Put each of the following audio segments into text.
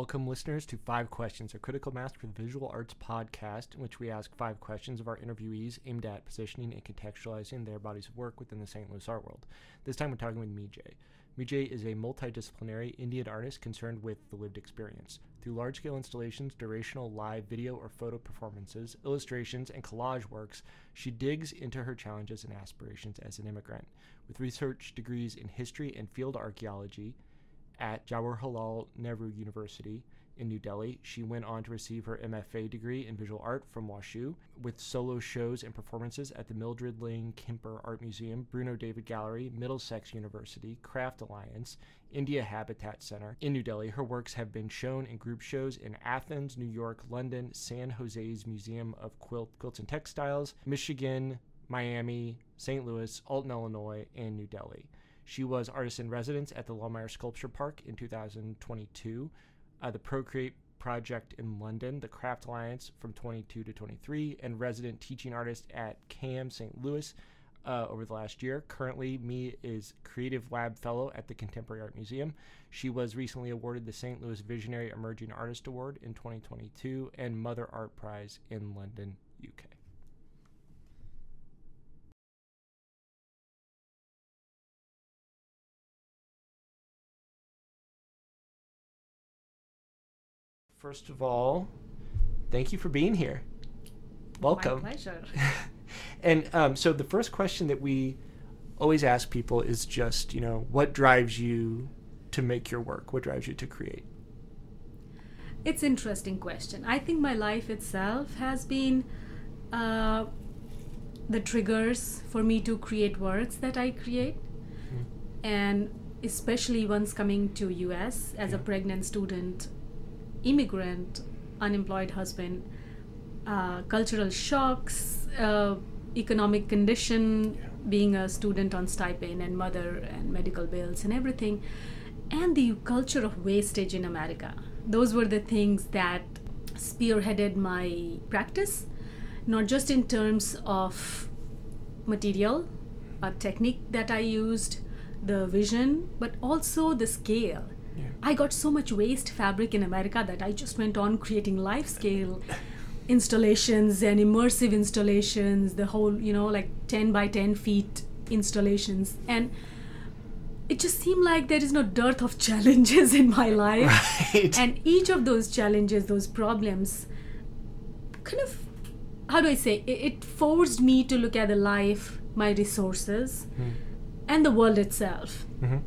Welcome, listeners, to 5 Questions, a Critical Mass for the Visual Arts podcast, in which we ask 5 questions of our interviewees aimed at positioning and contextualizing their bodies of work within the St. Louis art world. This time we're talking with Mee Jey. Mee Jey is a multidisciplinary Indian artist concerned with the lived experience. Through large-scale installations, durational live video or photo performances, illustrations, and collage works, she digs into her challenges and aspirations as an immigrant. With research degrees in history and field archaeology at Jawaharlal Nehru University in New Delhi, she went on to receive her MFA degree in visual art from WashU, with solo shows and performances at the Mildred Lane Kemper Art Museum, Bruno David Gallery, Middlesex University, Craft Alliance, India Habitat Center in New Delhi. Her works have been shown in group shows in Athens, New York, London, San Jose's Museum of Quilts and Textiles, Michigan, Miami, St. Louis, Alton, Illinois, and New Delhi. She was artist in residence at the Laumeier Sculpture Park in 2022, the Procreate Project in London, the Craft Alliance from 22 to 23, and resident teaching artist at CAM St. Louis over the last year. Currently, Mee is Creative Lab Fellow at the Contemporary Art Museum. She was recently awarded the St. Louis Visionary Emerging Artist Award in 2022 and Mother Art Prize in London, UK. First of all, thank you for being here. Welcome. My pleasure. And so the first question that we always ask people is just, you know, what drives you to make your work? What drives you to create? It's an interesting question. I think my life itself has been the triggers for me to create works that I create. Mm-hmm. And especially once coming to US as a pregnant student, immigrant, unemployed husband, cultural shocks, economic condition, being a student on stipend and mother and medical bills and everything, and the culture of wastage in America. Those were the things that spearheaded my practice, not just in terms of material, a technique that I used, the vision, but also the scale. I got so much waste fabric in America that I just went on creating life scale installations and immersive installations, the whole, you know, like 10 by 10 feet installations. And it just seemed like there is no dearth of challenges in my life. Right. And each of those challenges, those problems, kind of, how do I say, it forced me to look at the life, my resources, and the world itself. Mm-hmm.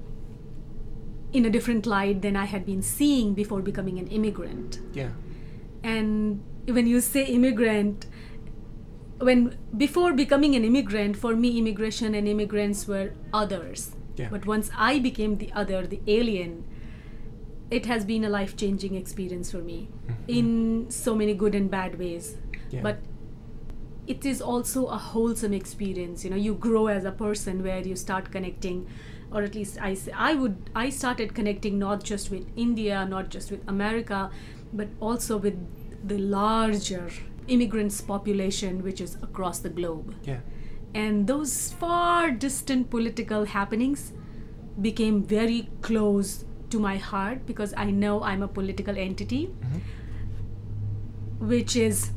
In a different light than I had been seeing before becoming an immigrant. Yeah. And when you say immigrant, before becoming an immigrant, for me, immigration and immigrants were others. Yeah. But once I became the other, the alien, it has been a life-changing experience for me in so many good and bad ways. Yeah. But it is also a wholesome experience. You know, you grow as a person where you start connecting. Or at least I started connecting not just with India, not just with America, but also with the larger immigrants population, which is across the globe. Yeah. And those far distant political happenings became very close to my heart because I know I'm a political entity, which is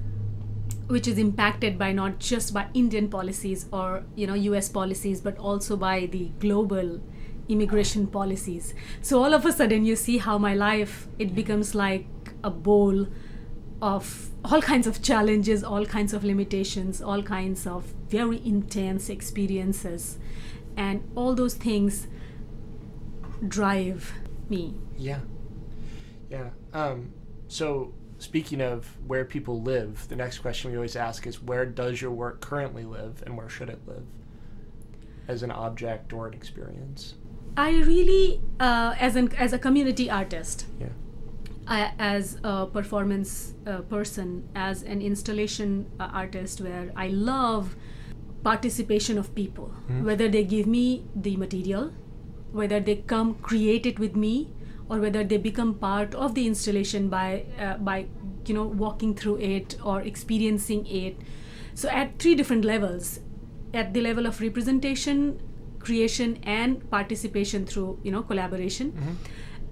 impacted by not just by Indian policies or, you know, US policies, but also by the global immigration policies. So all of a sudden you see how my life, it becomes like a bowl of all kinds of challenges, all kinds of limitations, all kinds of very intense experiences. And all those things drive me. Yeah. Yeah. So speaking of where people live, the next question we always ask is, where does your work currently live and where should it live as an object or an experience? I really, as a community artist, as a performance person, as an installation artist, where I love participation of people, whether they give me the material, whether they come create it with me, or whether they become part of the installation by you know, walking through it or experiencing it. So at 3 different levels, at the level of representation, creation, and participation through, you know, collaboration.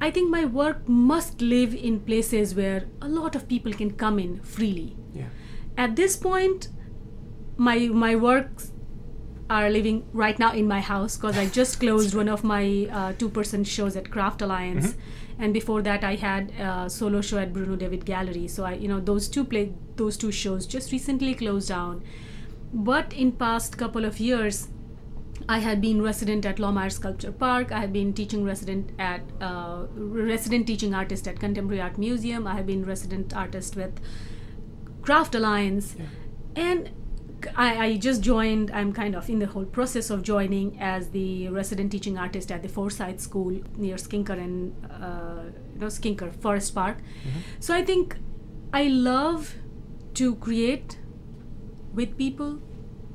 I I think my work must live in places where a lot of people can come in freely. Yeah. At this point, my works are living right now in my house because I just closed one of my two-person shows at Craft Alliance. Mm-hmm. And before that, I had a solo show at Bruno David Gallery. So I, those two shows just recently closed down. But in past couple of years, I had been resident at Laumeier Sculpture Park. I had been teaching resident teaching artist at Contemporary Art Museum. I had been resident artist with Craft Alliance. Yeah. And I just joined, I'm kind of in the whole process of joining as the resident teaching artist at the Forsyth School near Skinker and Skinker Forest Park. Mm-hmm. So I think I love to create with people,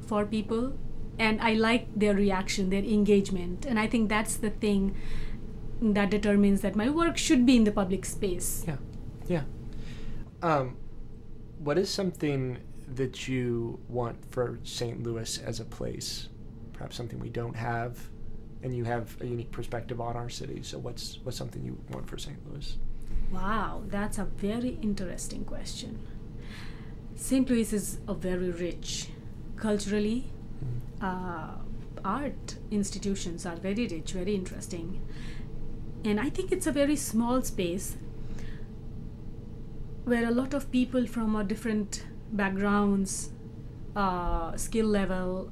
for people, and I like their reaction, their engagement. And I think that's the thing that determines that my work should be in the public space. Yeah, yeah. What is something that you want for St. Louis as a place? Perhaps something we don't have, and you have a unique perspective on our city. So what's something you want for St. Louis? Wow, that's a very interesting question. St. Louis is a very rich, culturally, art institutions are very rich, very interesting. And I think it's a very small space where a lot of people from a different backgrounds, skill level,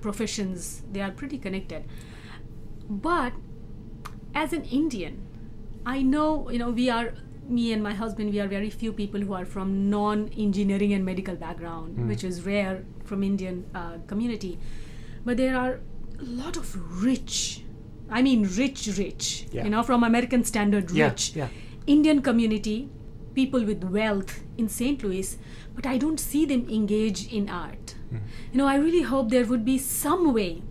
professions, they are pretty connected. But as an Indian, I know, me and my husband, we are very few people who are from non-engineering and medical background, which is rare from Indian community. But there are a lot of rich, yeah. From American standard, rich. Yeah, yeah. Indian community, people with wealth in St. Louis, but I don't see them engage in art. Mm. I really hope there would be some way,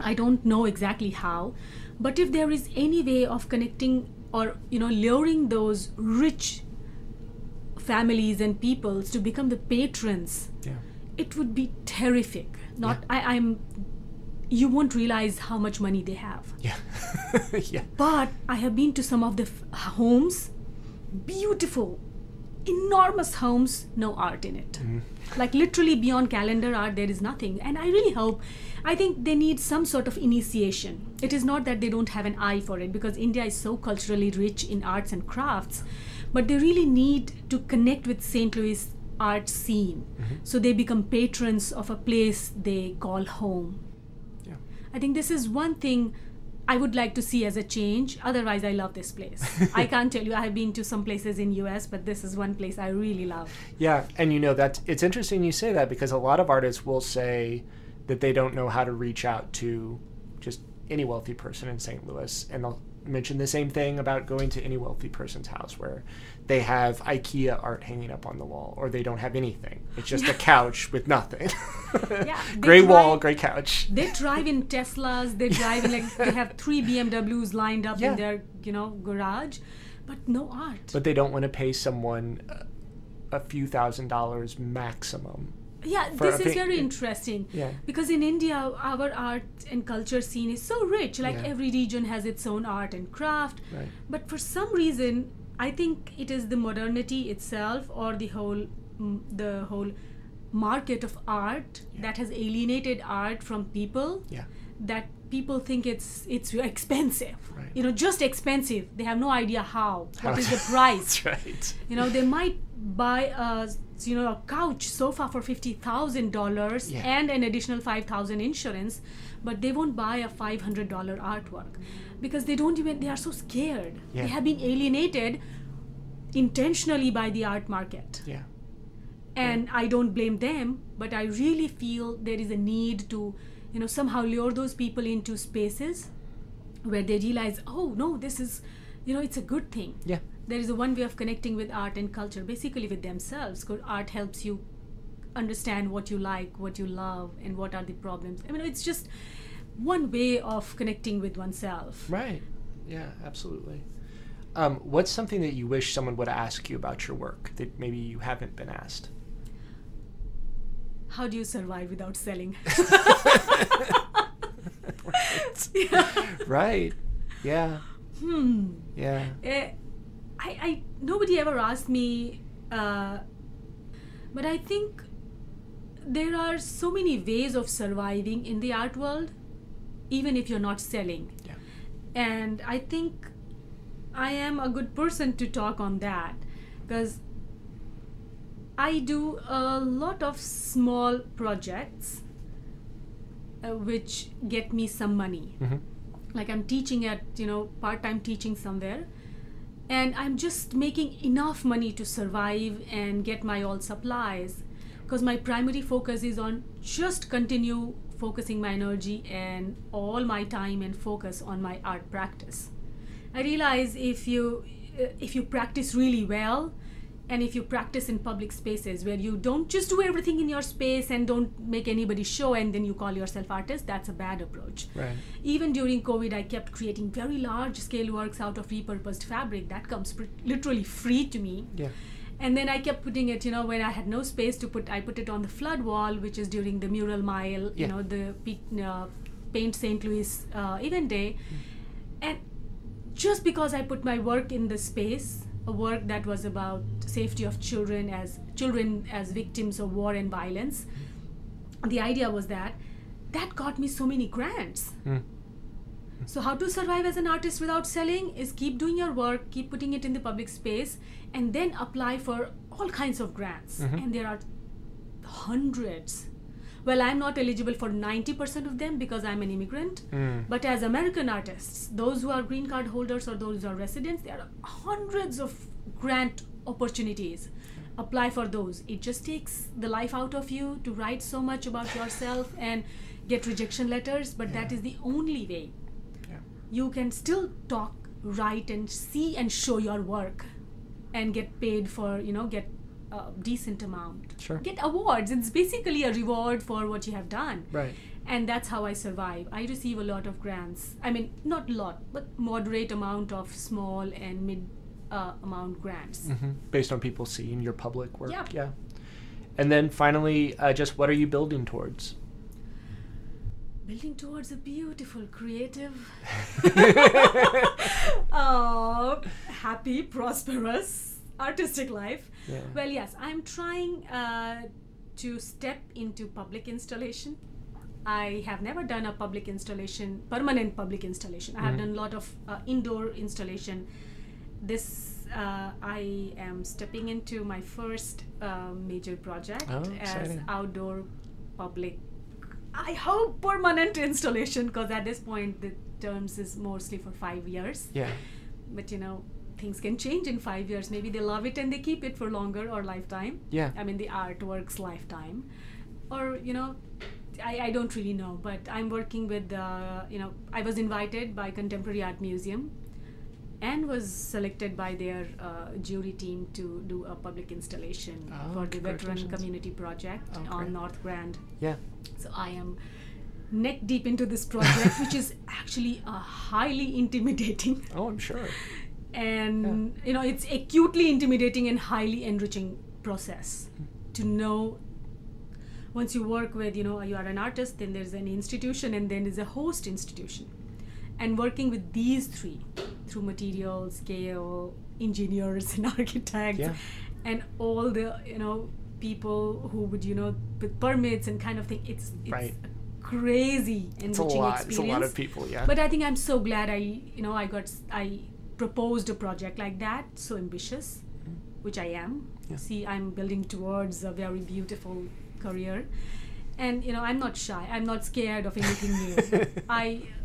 I don't know exactly how, but if there is any way of connecting or luring those rich families and peoples to become the patrons, yeah. It would be terrific. You won't realize how much money they have. Yeah. Yeah. But I have been to some of the homes, beautiful, enormous homes, no art in it. Mm. Like literally beyond calendar art, there is nothing. And I really hope, I think they need some sort of initiation. It is not that they don't have an eye for it, because India is so culturally rich in arts and crafts, but they really need to connect with St. Louis art scene. Mm-hmm. So they become patrons of a place they call home. Yeah. I think this is one thing I would like to see as a change. Otherwise, I love this place. I can't tell you. I have been to some places in U.S., but this is one place I really love. Yeah, and that's, it's interesting you say that, because a lot of artists will say that they don't know how to reach out to just any wealthy person in St. Louis. And they'll mention the same thing about going to any wealthy person's house where they have IKEA art hanging up on the wall, or they don't have anything. It's just a couch with nothing. Yeah, gray wall, gray couch. They drive in Teslas. They drive in they have 3 BMWs lined up in their garage, but no art. But they don't want to pay someone a few $1,000 maximum. Yeah, this is very interesting. Yeah. Because in India, our art and culture scene is so rich. Like every region has its own art and craft. Right. But for some reason, I think it is the modernity itself, or the whole market of art that has alienated art from people. Yeah. That people think it's expensive. Right. Just expensive. They have no idea what is the price. That's right. They might buy a couch sofa for $50,000 and an additional $5,000 insurance, but they won't buy a $500 artwork because they are so scared. Yeah. They have been alienated intentionally by the art market. Yeah. And I don't blame them, but I really feel there is a need to, somehow lure those people into spaces where they realize, oh no, this is, it's a good thing. Yeah. There is a one way of connecting with art and culture, basically with themselves, because art helps you understand what you like, what you love, and what are the problems. It's just one way of connecting with oneself. Right. Yeah, absolutely. What's something that you wish someone would ask you about your work that maybe you haven't been asked? How do you survive without selling? Right. Yeah. Right. Yeah. Yeah. I nobody ever asked me, but I think there are so many ways of surviving in the art world, even if you're not selling. Yeah. And I think I am a good person to talk on that, because I do a lot of small projects which get me some money. Mm-hmm. Like I'm teaching at, part-time teaching somewhere, and I'm just making enough money to survive and get my all supplies, because my primary focus is on just continue focusing my energy and all my time and focus on my art practice. I realize if you practice really well, and if you practice in public spaces where you don't just do everything in your space and don't make anybody show and then you call yourself artist, that's a bad approach. Right. Even during COVID, I kept creating very large scale works out of repurposed fabric that comes literally free to me. Yeah. And then I kept putting it, when I had no space to put, I put it on the flood wall, which is during the mural mile, yeah. The Paint St. Louis event day. Mm. And just because I put my work in the space, a work that was about safety of children as victims of war and violence. Mm. The idea was that got me so many grants. Mm. So how to survive as an artist without selling is keep doing your work, keep putting it in the public space, and then apply for all kinds of grants. Mm-hmm. And there are hundreds. Well, I'm not eligible for 90% of them because I'm an immigrant. Mm. But as American artists, those who are green card holders or those who are residents, there are hundreds of grant opportunities. Apply for those. It just takes the life out of you to write so much about yourself and get rejection letters, but that is the only way. Yeah. You can still talk, write, and see and show your work and get paid for, get a decent amount. Sure. Get awards. It's basically a reward for what you have done. Right. And that's how I survive. I receive a lot of grants. I mean, not a lot, but moderate amount of small and mid amount grants. Mm-hmm. Based on people seeing your public work. Yeah. Yeah. And then finally, just what are you building towards? Building towards a beautiful, creative, happy, prosperous, artistic life. Yeah. Well, yes, I'm trying to step into public installation. I have never done a public installation, permanent public installation. I have done a lot of indoor installation. This, I am stepping into my first major project as outdoor public, I hope permanent installation, because at this point the terms is mostly for 5 years. Yeah. But things can change in 5 years. Maybe they love it and they keep it for longer or lifetime. Yeah. I mean, the artwork's lifetime. Or, I don't really know, but I'm working with, I was invited by Contemporary Art Museum and was selected by their jury team to do a public installation for the Veteran Community Project on North Grand. Yeah. So I am neck deep into this project, which is actually highly intimidating. Oh, I'm sure. And it's acutely intimidating and highly enriching process to know. Once you work with, you are an artist, then there's an institution, and then there's a host institution. And working with these three through materials, scale, engineers, and architects, yeah. and all the people who would with permits and kind of thing. It's right. Crazy enriching experience. It's a lot of people, yeah. But I think I'm so glad I proposed a project like that, so ambitious, which I am. Yeah. See, I'm building towards a very beautiful career, and I'm not shy. I'm not scared of anything new.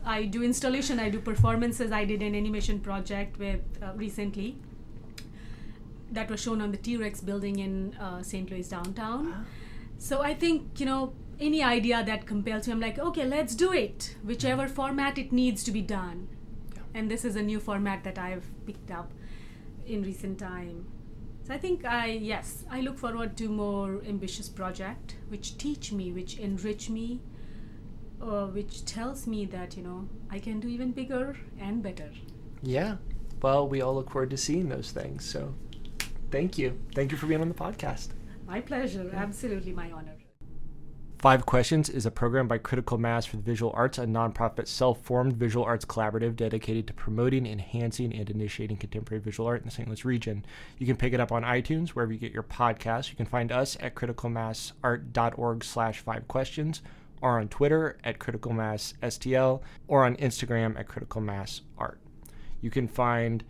I do installation. I do performances. I did an animation project with recently that was shown on the T-Rex building in St. Louis downtown. Wow. So I think any idea that compels me, I'm like, okay, let's do it, whichever format it needs to be done. Yeah. And this is a new format that I've picked up in recent time. So I think I look forward to more ambitious project, which teach me, which enrich me, which tells me that, I can do even bigger and better. Yeah. Well, we all look forward to seeing those things. So thank you. Thank you for being on the podcast. My pleasure. Yeah. Absolutely my honor. Five Questions is a program by Critical Mass for the Visual Arts, a nonprofit self-formed visual arts collaborative dedicated to promoting, enhancing, and initiating contemporary visual art in the St. Louis region. You can pick it up on iTunes, wherever you get your podcasts. You can find us at criticalmassart.org/5questions, or on Twitter at criticalmassstl, or on Instagram at criticalmassart. You can find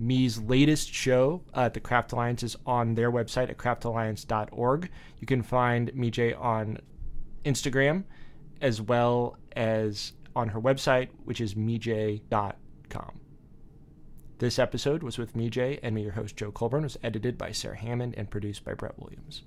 Mee's latest show at the Craft Alliance is on their website at craftalliance.org. You can find Mee Jey on Instagram as well as on her website, which is MeeJey.com. This episode was with Mee Jey and me, your host, Joe Colburn. It was edited by Sarah Hammond and produced by Brett Williams.